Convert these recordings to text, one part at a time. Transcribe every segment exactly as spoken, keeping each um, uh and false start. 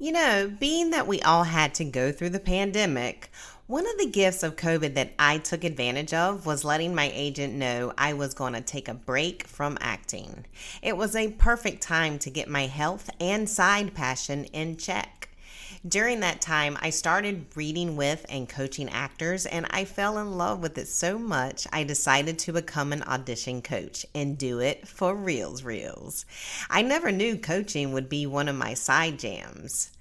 You know, being that we all had to go through the pandemic, one of the gifts of COVID that I took advantage of was letting my agent know I was going to take a break from acting. It was a perfect time to get my health and side passion in check. During that time, I started reading with and coaching actors, and I fell in love with it so much, I decided to become an audition coach and do it for reals reals. I never knew coaching would be one of my side jams.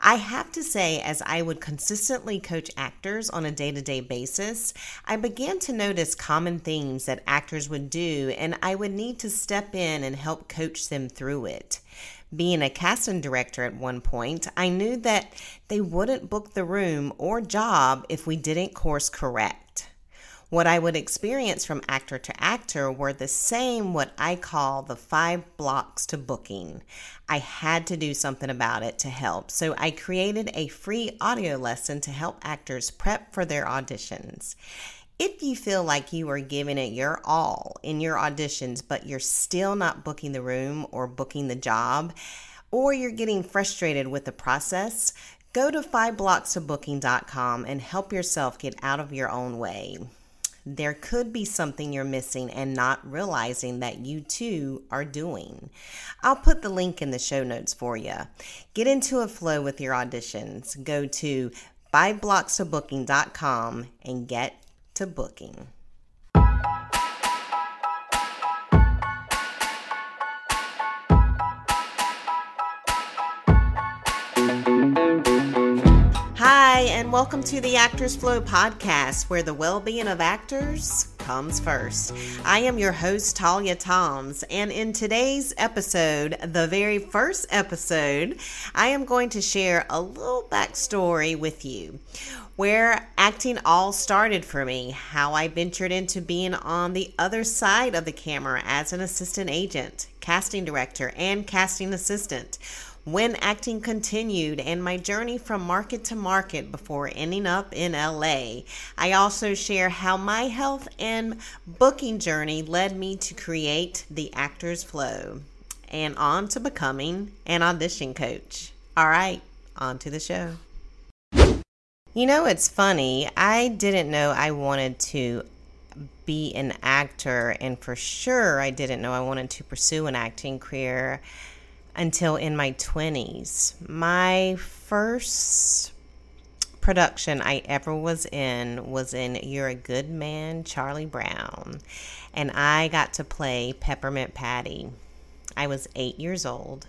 I have to say, as I would consistently coach actors on a day-to-day basis, I began to notice common themes that actors would do, and I would need to step in and help coach them through it. Being a casting director at one point, I knew that they wouldn't book the room or job if we didn't course correct. What I would experience from actor to actor were the same what I call the five blocks to booking. I had to do something about it to help, so I created a free audio lesson to help actors prep for their auditions. If you feel like you are giving it your all in your auditions, but you're still not booking the room or booking the job, or you're getting frustrated with the process, go to five blocks to booking dot com and help yourself get out of your own way. There could be something you're missing and not realizing that you too are doing. I'll put the link in the show notes for you. Get into a flow with your auditions. Go to five blocks to booking dot com and get to booking. Hi, and welcome to the Actors Flow Podcast, where the well-being of actors comes first. I am your host, Talia Toms, and in today's episode, the very first episode, I am going to share a little backstory with you, where acting all started for me, how I ventured into being on the other side of the camera as an assistant agent, casting director, and casting assistant, when acting continued, and my journey from market to market before ending up in L A. I also share how my health and booking journey led me to create the Actors Flow and on to becoming an audition coach. All right, on to the show. You know, it's funny. I didn't know I wanted to be an actor, and for sure I didn't know I wanted to pursue an acting career until in my twenties. My first production I ever was in was in You're a Good Man, Charlie Brown, and I got to play Peppermint Patty. I was eight years old,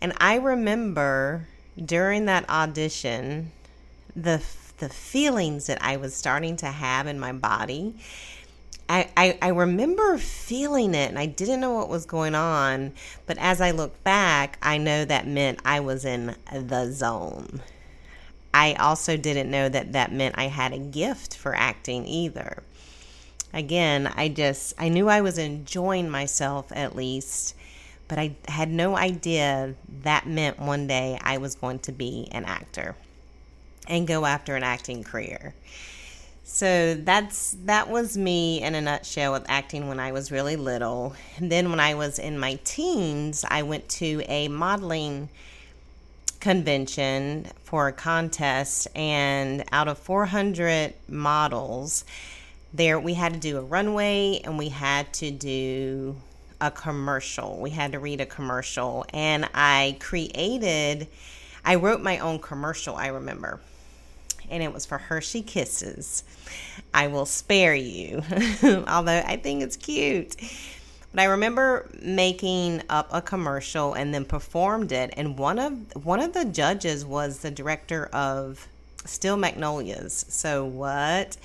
and I remember during that audition, the the feelings that I was starting to have in my body. I, I, I remember feeling it, and I didn't know what was going on, but as I look back, I know that meant I was in the zone. I also didn't know that that meant I had a gift for acting either. Again, I just, I knew I was enjoying myself at least, but I had no idea that meant one day I was going to be an actor and go after an acting career. So that's that was me in a nutshell with acting when I was really little. And then when I was in my teens, I went to a modeling convention for a contest, and out of four hundred models, there we had to do a runway and we had to do a commercial. We had to read a commercial, and I created, I wrote my own commercial, I remember. And it was for Hershey Kisses. I will spare you, although I think it's cute. But I remember making up a commercial and then performed it. And one of one of the judges was the director of Steel Magnolias. So what?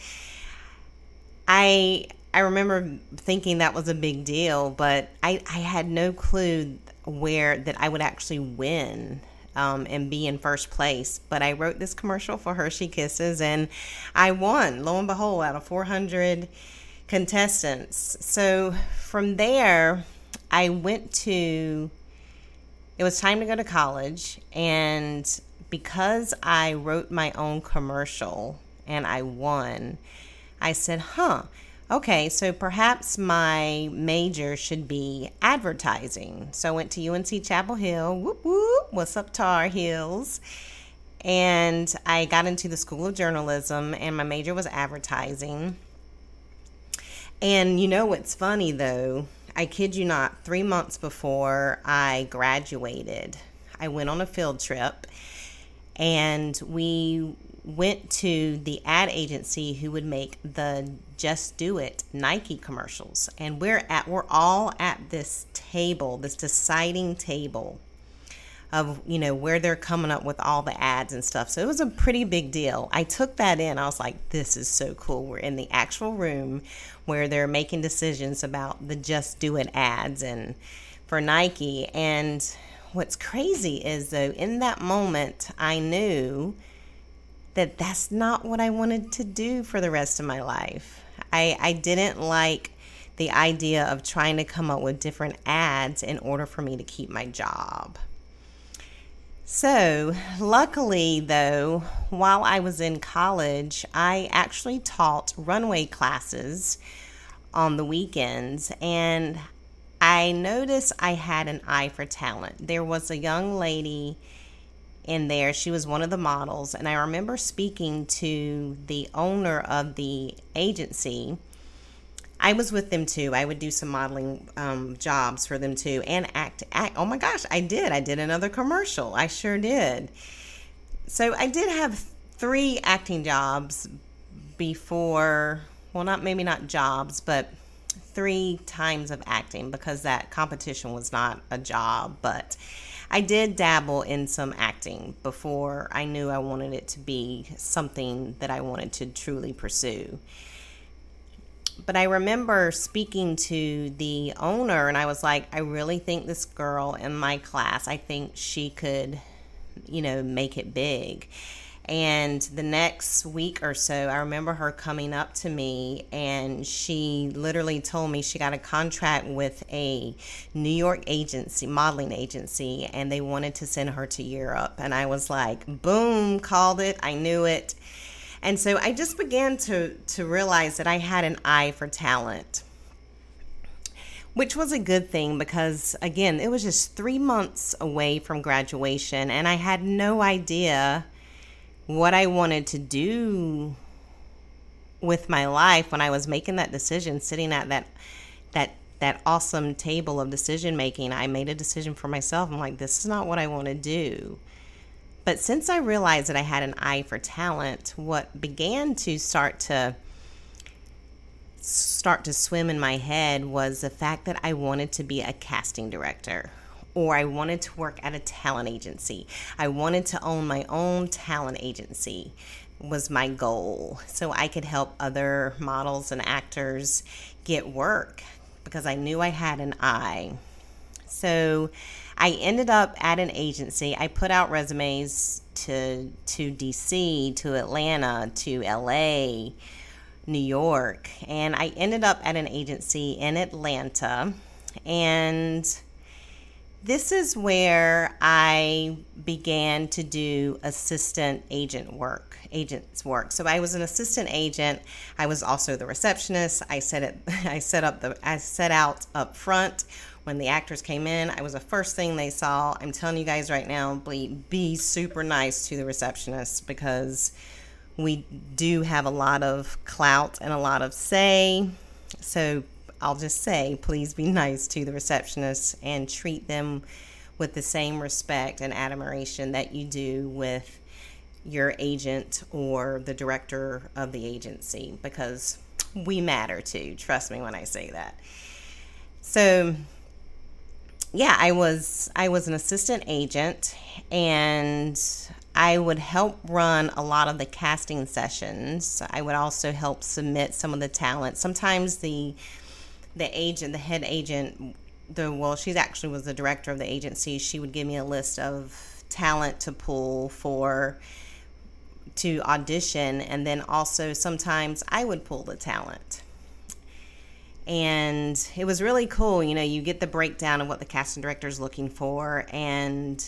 I I remember thinking that was a big deal, but I, I had no clue where that I would actually win. Um, and be in first place. But I wrote this commercial for Hershey Kisses, and I won, lo and behold, out of four hundred contestants. So from there, I went to, it was time to go to college, and because I wrote my own commercial and I won, I said, huh, okay, so perhaps my major should be advertising. So I went to U N C Chapel Hill, whoop whoop, what's up Tar Heels? And I got into the School of Journalism, and my major was advertising. And you know what's funny, though? I kid you not, three months before I graduated, I went on a field trip, and we went to the ad agency who would make the Just Do It Nike commercials. And we're at we're all at this table, this deciding table of, you know, where they're coming up with all the ads and stuff. So it was a pretty big deal. I took that in. I was like, this is so cool. We're in the actual room where they're making decisions about the Just Do It ads and for Nike. And what's crazy is, though, in that moment, I knew that that's not what I wanted to do for the rest of my life. I, I didn't like the idea of trying to come up with different ads in order for me to keep my job. So luckily, though, while I was in college, I actually taught runway classes on the weekends, and I noticed I had an eye for talent. There was a young lady in there. She was one of the models, and I remember speaking to the owner of the agency. I was with them too. I would do some modeling um, jobs for them too, and act, act. Oh my gosh, I did. I did another commercial. I sure did. So I did have three acting jobs before, well, not maybe not jobs, but three times of acting, because that competition was not a job. But I did dabble in some acting before I knew I wanted it to be something that I wanted to truly pursue. But I remember speaking to the owner, and I was like, I really think this girl in my class, I think she could, you know, make it big. And the next week or so, I remember her coming up to me, and she literally told me she got a contract with a New York agency, modeling agency, and they wanted to send her to Europe. And I was like, boom, called it. I knew it. And so I just began to, to realize that I had an eye for talent, which was a good thing because, again, it was just three months away from graduation, and I had no idea what I wanted to do with my life when I was making that decision, sitting at that that that awesome table of decision making. I made a decision for myself. I'm like, this is not what I want to do. But since I realized that I had an eye for talent, what began to start to start to swim in my head was the fact that I wanted to be a casting director, or I wanted to work at a talent agency. I wanted to own my own talent agency was my goal, so I could help other models and actors get work, because I knew I had an eye. So I ended up at an agency. I put out resumes to to D C, to Atlanta, to L A, New York, and I ended up at an agency in Atlanta. And this is where I began to do assistant agent work, agents work. So I was an assistant agent. I was also the receptionist. I set it. I set up the. I set out up front when the actors came in. I was the first thing they saw. I'm telling you guys right now, be, be super nice to the receptionist, because we do have a lot of clout and a lot of say. So I'll just say, please be nice to the receptionists and treat them with the same respect and admiration that you do with your agent or the director of the agency, because we matter too. Trust me when I say that. So yeah, I was I was an assistant agent, and I would help run a lot of the casting sessions. I would also help submit some of the talent. Sometimes the the agent, the head agent, the well, she actually was the director of the agency. She would give me a list of talent to pull for to audition, and then also sometimes I would pull the talent. And it was really cool. You know, you get the breakdown of what the casting director is looking for, and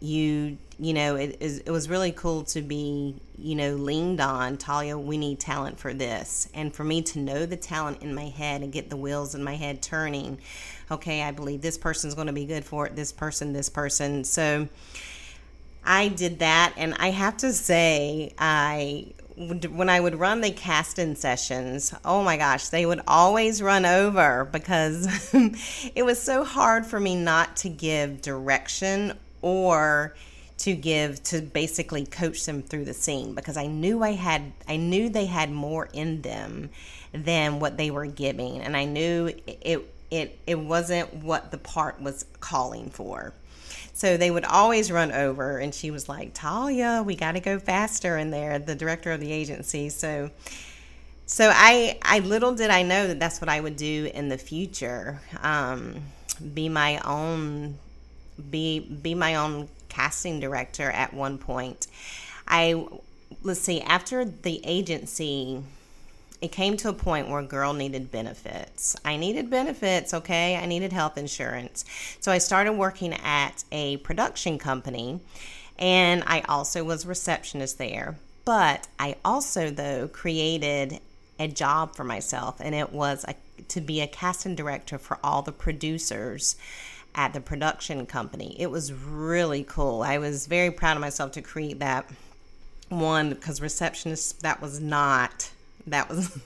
you, you know, it, it was really cool to be, you know, leaned on, Talia, we need talent for this. And for me to know the talent in my head and get the wheels in my head turning, okay, I believe this person's going to be good for it, this person, this person. So I did that. And I have to say, I, when I would run the casting sessions, oh my gosh, they would always run over because it was so hard for me not to give direction or to give, to basically coach them through the scene, because I knew I had, I knew they had more in them than what they were giving. And I knew it, it, it wasn't what the part was calling for. So they would always run over, and she was like, Talia, we got to go faster in there, the director of the agency. So, so I, I little did I know that that's what I would do in the future. Um, be my own, be, be my own casting director at one point. I, let's see, after the agency, it came to a point where a girl needed benefits. I needed benefits, okay? I needed health insurance. So I started working at a production company, and I also was a receptionist there. But I also, though, created a job for myself, and it was a, to be a casting director for all the producers at the production company. It was really cool. I was very proud of myself to create that one, because receptionists, that was not... That was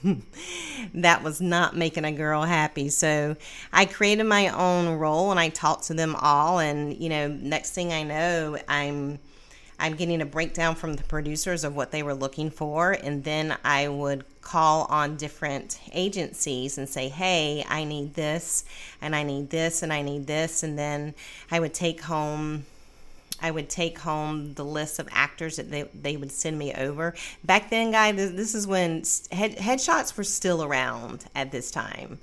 that was not making a girl happy. So I created my own role, and I talked to them all. And you know, next thing I know, I'm I'm getting a breakdown from the producers of what they were looking for, and then I would call on different agencies and say, "Hey, I need this, and I need this, and I need this," and then I would take home. I would take home the list of actors that they, they would send me over. Back then, guys, this, this is when head, headshots were still around at this time.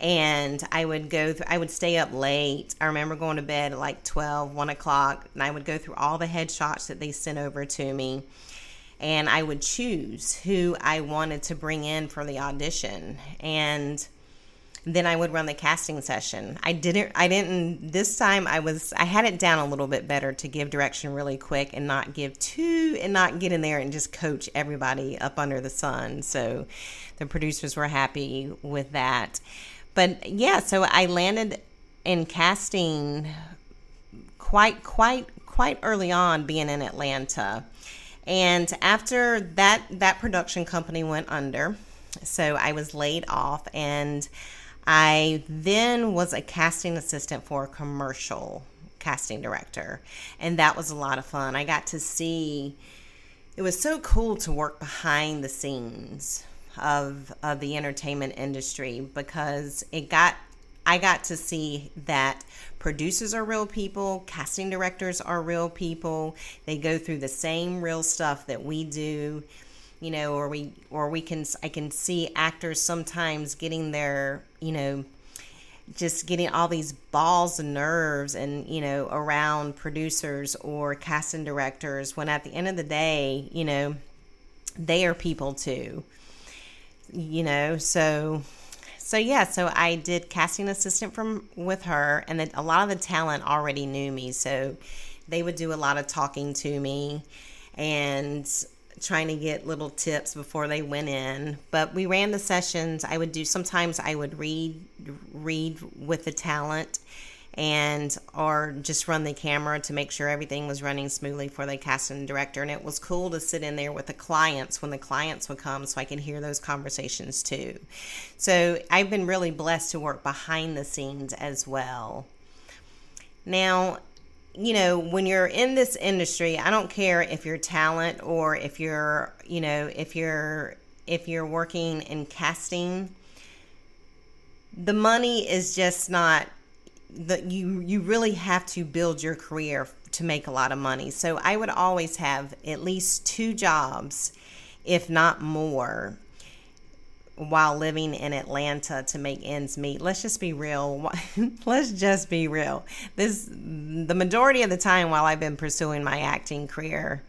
And I would go through, I would stay up late. I remember going to bed at like twelve, one o'clock, and I would go through all the headshots that they sent over to me. And I would choose who I wanted to bring in for the audition. And then I would run the casting session. I didn't, I didn't, this time I was, I had it down a little bit better to give direction really quick and not give too, and not get in there and just coach everybody up under the sun. So the producers were happy with that. But yeah, so I landed in casting quite, quite, quite early on being in Atlanta. And after that, that production company went under. So I was laid off, and I then was a casting assistant for a commercial casting director, and that was a lot of fun. I got to see, it was so cool to work behind the scenes of of the entertainment industry, because it got, I got to see that producers are real people, casting directors are real people. They go through the same real stuff that we do. You know, or we, or we can, I can see actors sometimes getting their, you know, just getting all these balls and nerves and, you know, around producers or casting directors, when at the end of the day, you know, they are people too, you know, so, so yeah, so I did casting assistant from, with her, and then a lot of the talent already knew me. So they would do a lot of talking to me and trying to get little tips before they went in. But we ran the sessions. I would do, sometimes I would read, read with the talent, and, or just run the camera to make sure everything was running smoothly for the casting director. And it was cool to sit in there with the clients when the clients would come, so I could hear those conversations too. So I've been really blessed to work behind the scenes as well. Now, you know, when you're in this industry, I don't care if you're talent or if you're, you know, if you're, if you're working in casting, the money is just not that you, you really have to build your career to make a lot of money. So I would always have at least two jobs, if not more, while living in Atlanta to make ends meet. Let's just be real. Let's just be real. This, the majority of the time while I've been pursuing my acting career,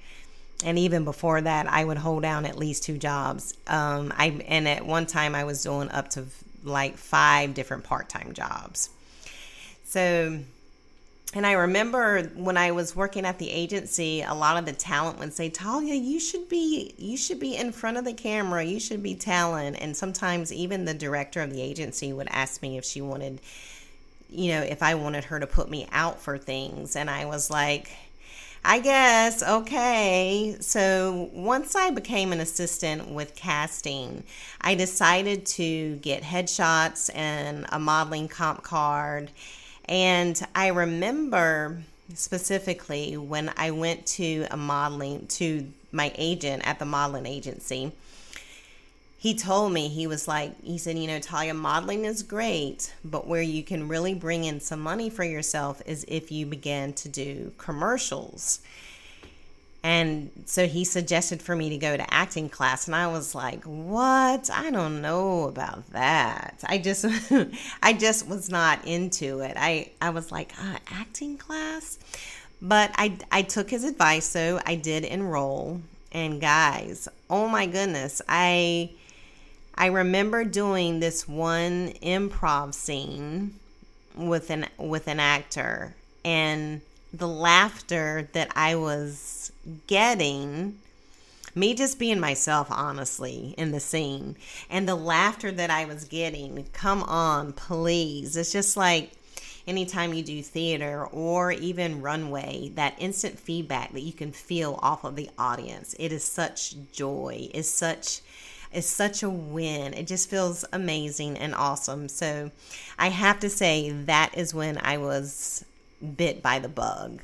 and even before that, I would hold down at least two jobs. Um, I and at one time I was doing up to like five different part-time jobs. So And I remember when I was working at the agency, a lot of the talent would say, Talia, you should be you should be in front of the camera. You should be talent. And sometimes even the director of the agency would ask me if she wanted, you know, if I wanted her to put me out for things. And I was like, I guess, okay. So once I became an assistant with casting, I decided to get headshots and a modeling comp card. And I remember specifically when I went to a modeling, to my agent at the modeling agency, he told me, he was like, he said, you know, Talia, modeling is great, but where you can really bring in some money for yourself is if you begin to do commercials. And so he suggested for me to go to acting class. And I was like, what? I don't know about that. I just, I just was not into it. I, I was like, ah, acting class? But I, I took his advice. So I did enroll. And guys, oh my goodness. I, I remember doing this one improv scene with an, with an actor, and the laughter that I was getting, me just being myself, honestly, in the scene, and the laughter that I was getting, come on, please. It's just like anytime you do theater or even runway, that instant feedback that you can feel off of the audience, it is such joy, it's such It's such a win. It just feels amazing and awesome. So I have to say that is when I was bit by the bug.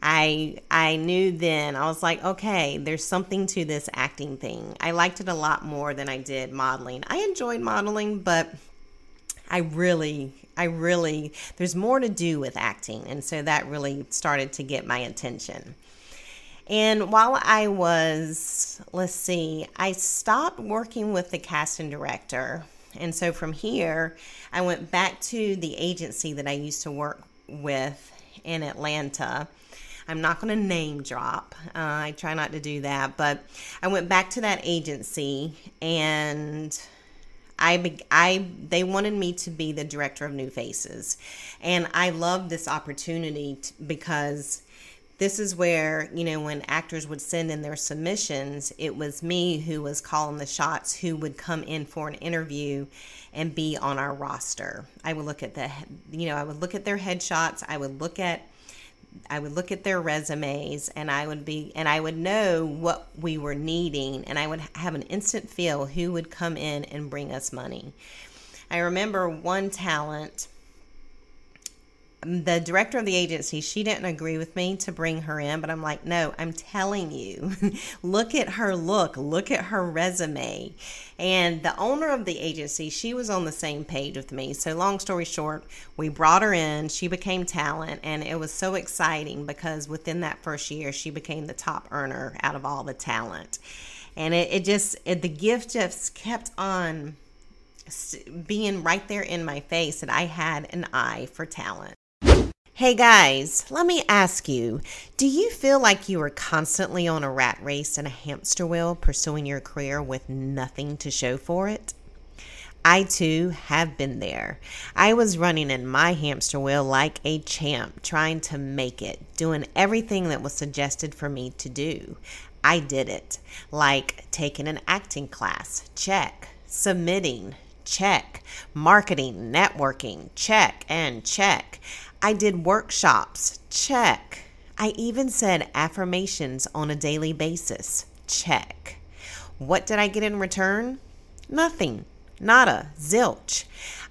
I I knew then, I was like, okay, there's something to this acting thing. I liked it a lot more than I did modeling. I enjoyed modeling, but I really, I really, there's more to do with acting. And so that really started to get my attention. And while I was, let's see, I stopped working with the casting director. And so from here, I went back to the agency that I used to work with in Atlanta. I'm not going to name drop. Uh, I try not to do that, but I went back to that agency, and I, I, they wanted me to be the director of New Faces, and I loved this opportunity t- because this is where, you know, when actors would send in their submissions, it was me who was calling the shots, who would come in for an interview and be on our roster. I would look at the, you know, I would look at their headshots. I would look at, I would look at their resumes, and I would be, and I would know what we were needing, and I would have an instant feel who would come in and bring us money. I remember one talent, the director of the agency, she didn't agree with me to bring her in, but I'm like, no, I'm telling you, look at her look, look at her resume. And the owner of the agency, she was on the same page with me. So long story short, we brought her in, she became talent, and it was so exciting because within that first year, she became the top earner out of all the talent. And it, it just, it, the gift just kept on being right there in my face that I had an eye for talent. Hey guys, let me ask you, do you feel like you are constantly on a rat race and a hamster wheel pursuing your career with nothing to show for it? I too have been there. I was running in my hamster wheel like a champ, trying to make it, doing everything that was suggested for me to do. I did it, like taking an acting class, check, submitting, check, marketing, networking, check, and check. I did workshops, check. I even said affirmations on a daily basis, check. What did I get in return? Nothing, nada, zilch.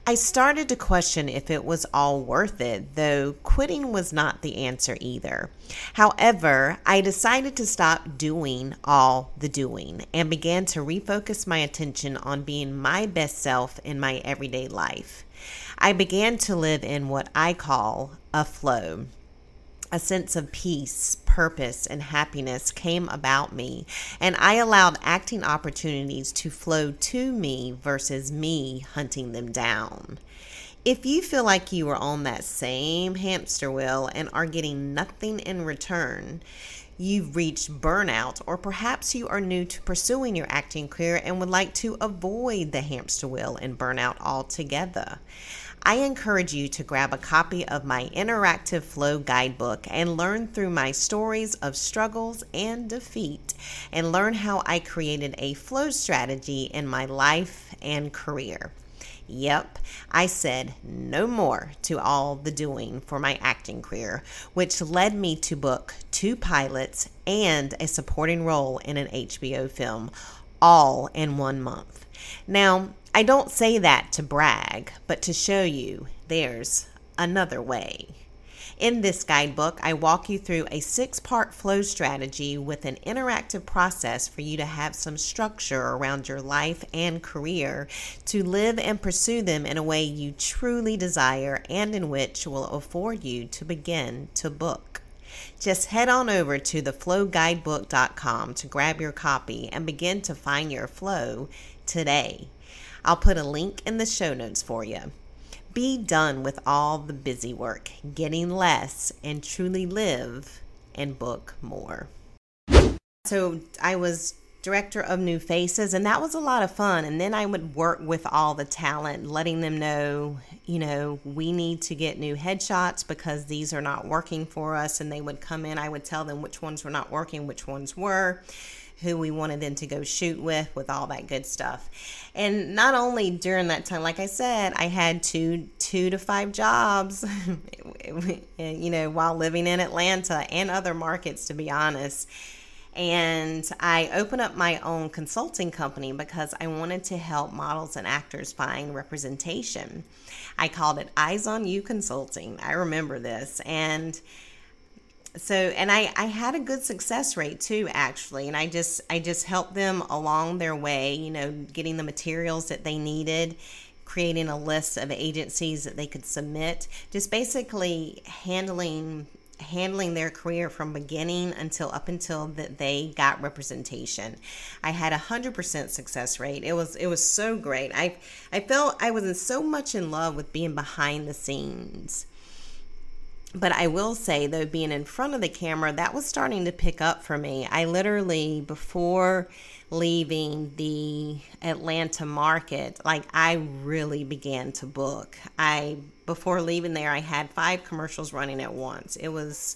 I started to question if it was all worth it, though quitting was not the answer either. However, I decided to stop doing all the doing and began to refocus my attention on being my best self in my everyday life. I began to live in what I call a flow. A sense of peace, purpose, and happiness came about me, and I allowed acting opportunities to flow to me versus me hunting them down. If you feel like you are on that same hamster wheel and are getting nothing in return, you've reached burnout, or perhaps you are new to pursuing your acting career and would like to avoid the hamster wheel and burnout altogether. I encourage you to grab a copy of my interactive flow guidebook and learn through my stories of struggles and defeat and learn how I created a flow strategy in my life and career. Yep, I said no more to all the doing for my acting career, which led me to book two pilots and a supporting role in an H B O film, all in one month. Now, I don't say that to brag, but to show you there's another way. In this guidebook, I walk you through a six-part flow strategy with an interactive process for you to have some structure around your life and career to live and pursue them in a way you truly desire and in which will afford you to begin to book. Just head on over to the flow guidebook dot com to grab your copy and begin to find your flow today. I'll put a link in the show notes for you. Be done with all the busy work, getting less, and truly live and book more. So I was director of New Faces, and that was a lot of fun. And then I would work with all the talent, letting them know, you know, we need to get new headshots because these are not working for us. And they would come in. I would tell them which ones were not working, which ones were, who we wanted them to go shoot with, with all that good stuff. And not only during that time, like I said, I had two, two to five jobs, you know, while living in Atlanta and other markets, to be honest. And I opened up my own consulting company because I wanted to help models and actors find representation. I called it Eyes on You Consulting. I remember this. And So, and I, I had a good success rate too, actually. And I just, I just helped them along their way, you know, getting the materials that they needed, creating a list of agencies that they could submit, just basically handling, handling their career from beginning until up until that they got representation. I had a hundred percent success rate. It was, it was so great. I, I felt I was so much in love with being behind the scenes. But I will say, though, being in front of the camera, that was starting to pick up for me. I literally, before leaving the Atlanta market, like I really began to book. I, before leaving there, I had five commercials running at once. It was,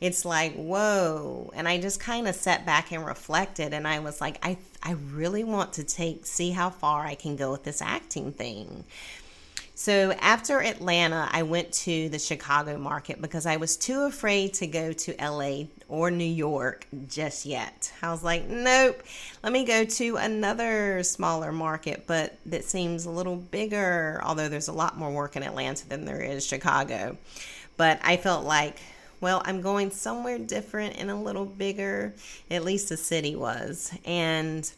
it's like, whoa. And I just kind of sat back and reflected. And I was like, I, I really want to take, see how far I can go with this acting thing. So after Atlanta, I went to the Chicago market because I was too afraid to go to L A or New York just yet. I was like, nope, let me go to another smaller market, but that seems a little bigger, although there's a lot more work in Atlanta than there is Chicago. But I felt like, well, I'm going somewhere different and a little bigger, at least the city was. And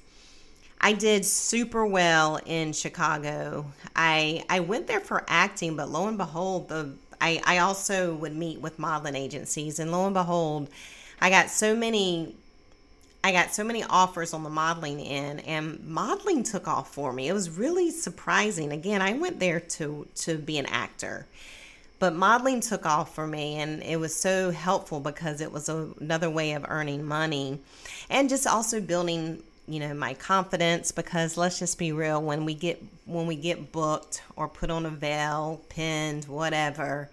I did super well in Chicago. I I went there for acting, but lo and behold, the I, I also would meet with modeling agencies, and lo and behold, I got so many I got so many offers on the modeling end, and modeling took off for me. It was really surprising. Again, I went there to to be an actor. But modeling took off for me, and it was so helpful because it was a, another way of earning money and just also building, you know, my confidence, because let's just be real, when we get, when we get booked or put on a veil, pinned, whatever,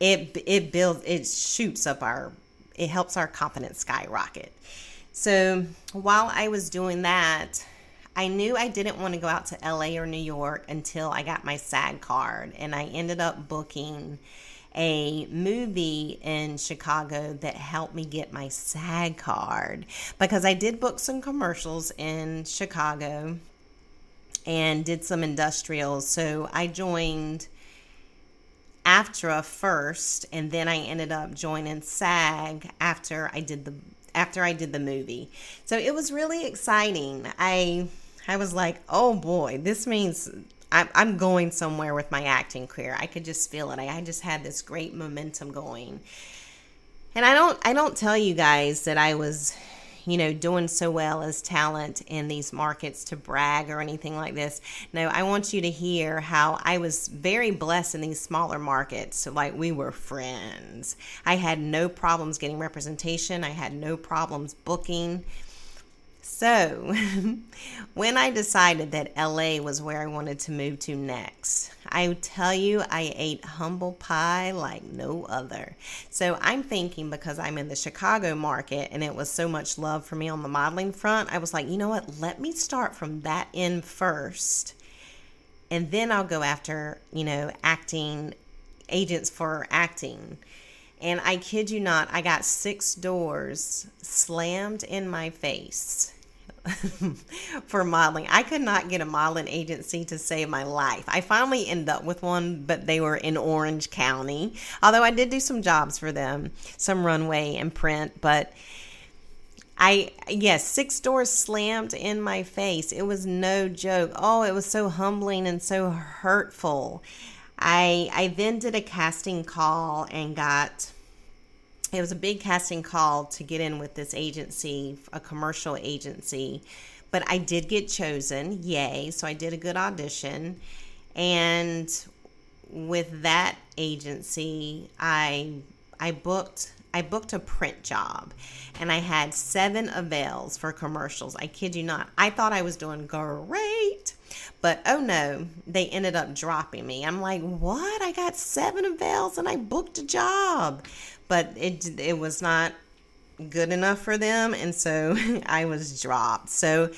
it, it builds, it shoots up our, it helps our confidence skyrocket. So while I was doing that, I knew I didn't want to go out to L A or New York until I got my SAG card, and I ended up booking a movie in Chicago that helped me get my SAG card, because I did book some commercials in Chicago and did some industrials. So I joined AFTRA first, and then I ended up joining SAG after I did the after I did the movie. So it was really exciting. I I was like, oh boy, this means I'm going somewhere with my acting career. I could just feel it. I just had this great momentum going. And I don't, I don't tell you guys that I was, you know, doing so well as talent in these markets to brag or anything like this. No, I want you to hear how I was very blessed in these smaller markets. So like we were friends. I had no problems getting representation. I had no problems booking. So when I decided that L A was where I wanted to move to next, I tell you, I ate humble pie like no other. So I'm thinking, because I'm in the Chicago market and it was so much love for me on the modeling front, I was like, you know what, let me start from that end first. And then I'll go after, you know, acting agents for acting. And I kid you not, I got six doors slammed in my face for modeling. I could not get a modeling agency to save my life. I finally ended up with one, but they were in Orange County. Although I did do some jobs for them, some runway and print, but I, yes, six doors slammed in my face. It was no joke. Oh, it was so humbling and so hurtful. I I then did a casting call and got, it was a big casting call to get in with this agency, a commercial agency, but I did get chosen. Yay. So I did a good audition. And with that agency, I I booked I booked a print job, and I had seven avails for commercials. I kid you not. I thought I was doing great, but oh no, they ended up dropping me. I'm like, what? I got seven avails and I booked a job, but it it was not good enough for them, and so I was dropped. So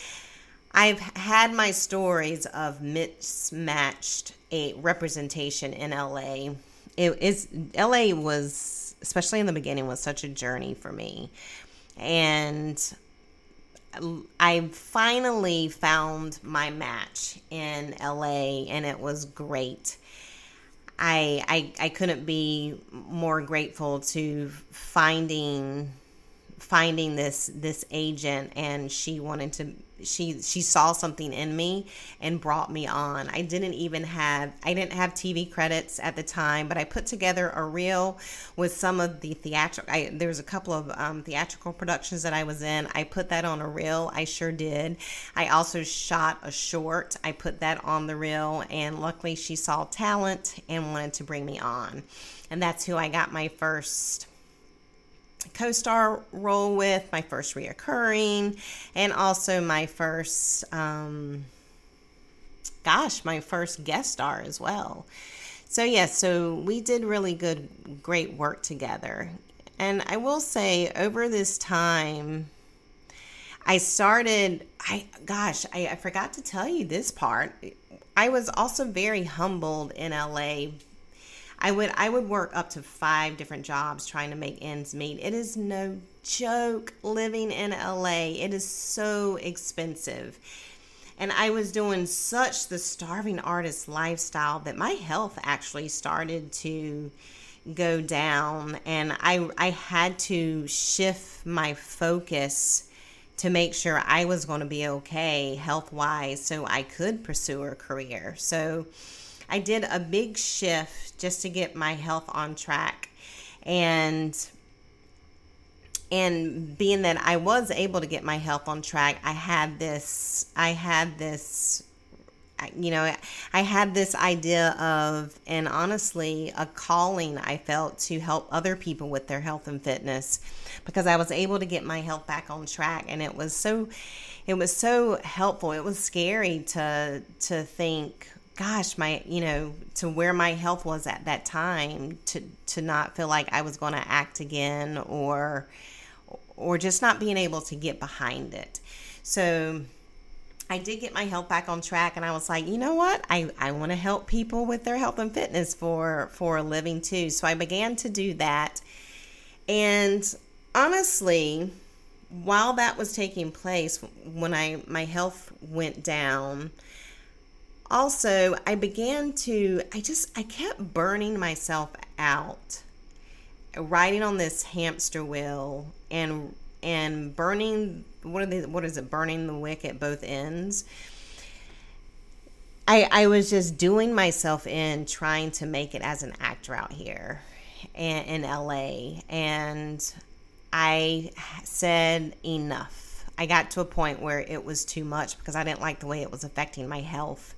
I've had my stories of mismatched a representation in L A. It is L A was, especially in the beginning, was such a journey for me. And I finally found my match in L A, and it was great. I, I, I couldn't be more grateful to finding, finding this, this agent, and she wanted to, she, she saw something in me and brought me on. I didn't even have, I didn't have T V credits at the time, but I put together a reel with some of the theatrical, I, there was a couple of um, theatrical productions that I was in. I put that on a reel. I sure did. I also shot a short. I put that on the reel, and luckily she saw talent and wanted to bring me on. And that's who I got my first co-star role with, my first reoccurring, and also my first, um, gosh, my first guest star as well. So yeah, so we did really good, great work together. And I will say, over this time, I started, I, gosh, I, I forgot to tell you this part. I was also very humbled in L A. I would I would work up to five different jobs trying to make ends meet. It is no joke living in L A. It is so expensive. And I was doing such the starving artist lifestyle that my health actually started to go down. And I I had to shift my focus to make sure I was going to be okay health-wise so I could pursue a career. So I did a big shift just to get my health on track, and and being that I was able to get my health on track, I had this, I had this, you know, I had this idea of, and honestly, a calling I felt to help other people with their health and fitness, because I was able to get my health back on track, and it was so, it was so helpful. It was scary to to think, gosh, my, you know, to where my health was at that time, to, to not feel like I was going to act again, or, or just not being able to get behind it. So I did get my health back on track, and I was like, you know what? I, I want to help people with their health and fitness for, for a living too. So I began to do that. And honestly, while that was taking place, when I, my health went down, also, I began to, I just, I kept burning myself out, riding on this hamster wheel and, and burning, what are they, what is it, burning the wick at both ends. I, I was just doing myself in trying to make it as an actor out here in, in L A. And I said enough. I got to a point where it was too much because I didn't like the way it was affecting my health.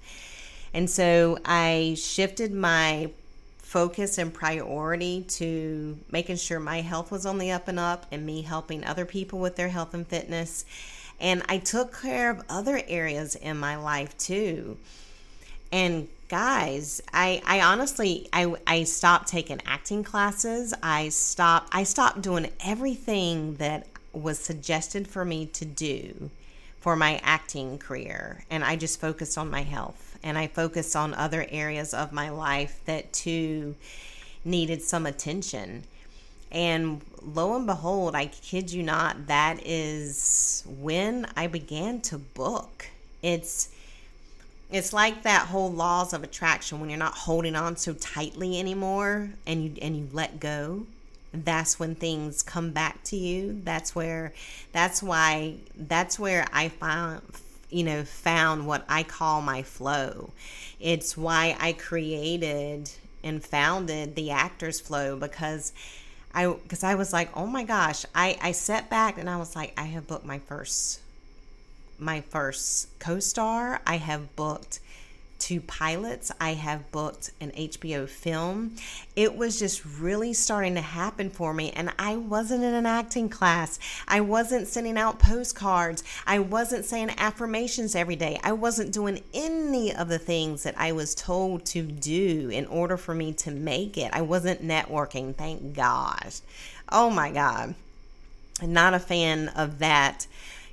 And so I shifted my focus and priority to making sure my health was on the up and up, and me helping other people with their health and fitness. And I took care of other areas in my life too. And guys, I, I honestly, I, I stopped taking acting classes. I stopped, I stopped doing everything that was suggested for me to do for my acting career. And I just focused on my health, and I focused on other areas of my life that too needed some attention. And lo and behold, I kid you not, that is when I began to book. It's It's like that whole laws of attraction. When you're not holding on so tightly anymore and you and you let go, that's when things come back to you. That's where that's why that's where I found you know found what I call my flow. It's why I created and founded the Actors Flow, because I because I was like, "Oh my gosh, I I sat back and I was like, I have booked my first my first co-star. I have booked two pilots. I have booked an H B O film. It was just really starting to happen for me. And I wasn't in an acting class. I wasn't sending out postcards. I wasn't saying affirmations every day. I wasn't doing any of the things that I was told to do in order for me to make it. I wasn't networking. Thank gosh. Oh my God. I'm not a fan of that.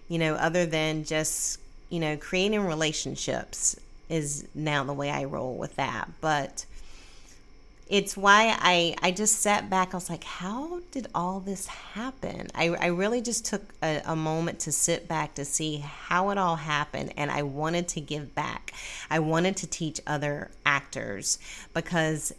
You know, other than just, you know, creating relationships is now the way I roll with that. But it's why I, I just sat back. I was like, how did all this happen? I, I really just took a, a moment to sit back to see how it all happened. And I wanted to give back. I wanted to teach other actors, because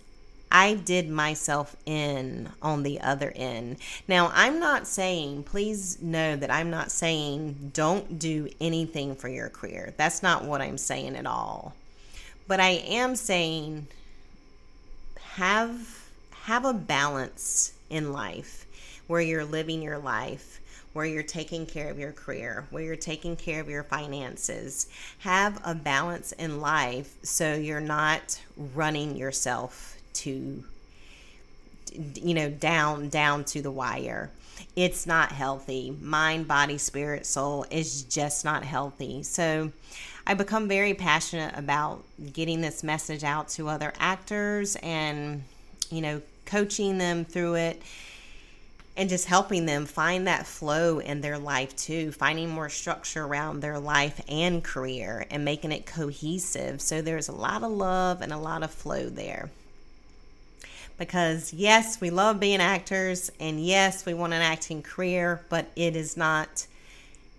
I did myself in on the other end. Now, I'm not saying, please know that I'm not saying don't do anything for your career. That's not what I'm saying at all. But I am saying have have a balance in life where you're living your life, where you're taking care of your career, where you're taking care of your finances. Have a balance in life so you're not running yourself to, you know, down, down to the wire. It's not healthy. Mind, body, spirit, soul is just not healthy. So I become very passionate about getting this message out to other actors and, you know, coaching them through it and just helping them find that flow in their life too, finding more structure around their life and career and making it cohesive. So there's a lot of love and a lot of flow there. Because yes, we love being actors, and yes, we want an acting career, but it is not,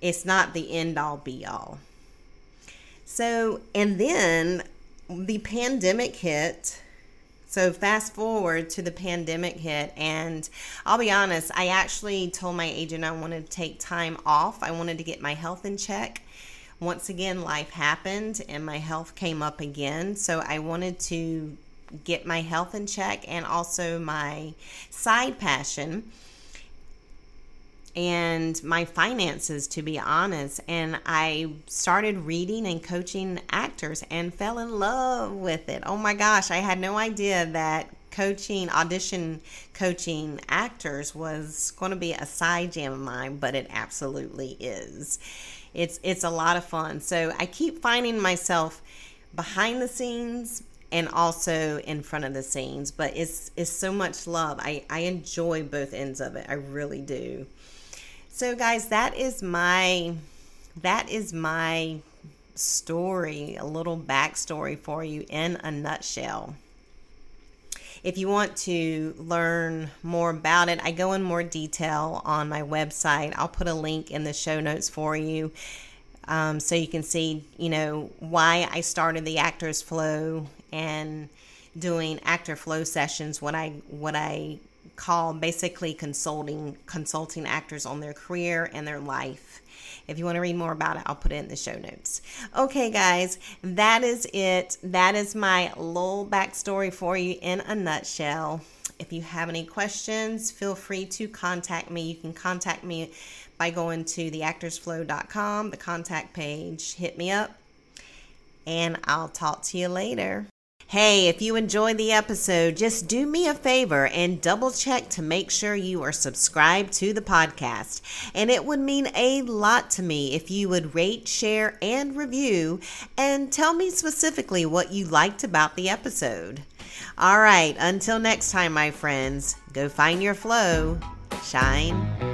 it's not the end all be all. So, and then the pandemic hit. So fast forward to the pandemic hit, and I'll be honest, I actually told my agent I wanted to take time off. I wanted to get my health in check. Once again, life happened and my health came up again. So I wanted to get my health in check and also my side passion and my finances, to be honest. And I started reading and coaching actors and fell in love with it. Oh my gosh, I had no idea that coaching, audition coaching actors was going to be a side jam of mine, but it absolutely is. It's, it's a lot of fun. So I keep finding myself behind the scenes and also in front of the scenes, but it's it's so much love. I, I enjoy both ends of it. I really do. So guys, that is my that is my story, a little backstory for you in a nutshell. If you want to learn more about it, I go in more detail on my website. I'll put a link in the show notes for you. Um, so you can see, you know, why I started the Actors Flow and doing actor flow sessions, what I what I call basically consulting consulting actors on their career and their life. If you want to read more about it, I'll put it in the show notes. Okay, guys, that is it. That is my little backstory for you in a nutshell. If you have any questions, feel free to contact me. You can contact me by going to the actors flow dot com, the contact page. Hit me up, and I'll talk to you later. Hey, if you enjoyed the episode, just do me a favor and double check to make sure you are subscribed to the podcast. And it would mean a lot to me if you would rate, share, and review, and tell me specifically what you liked about the episode. All right, until next time, my friends, go find your flow, shine,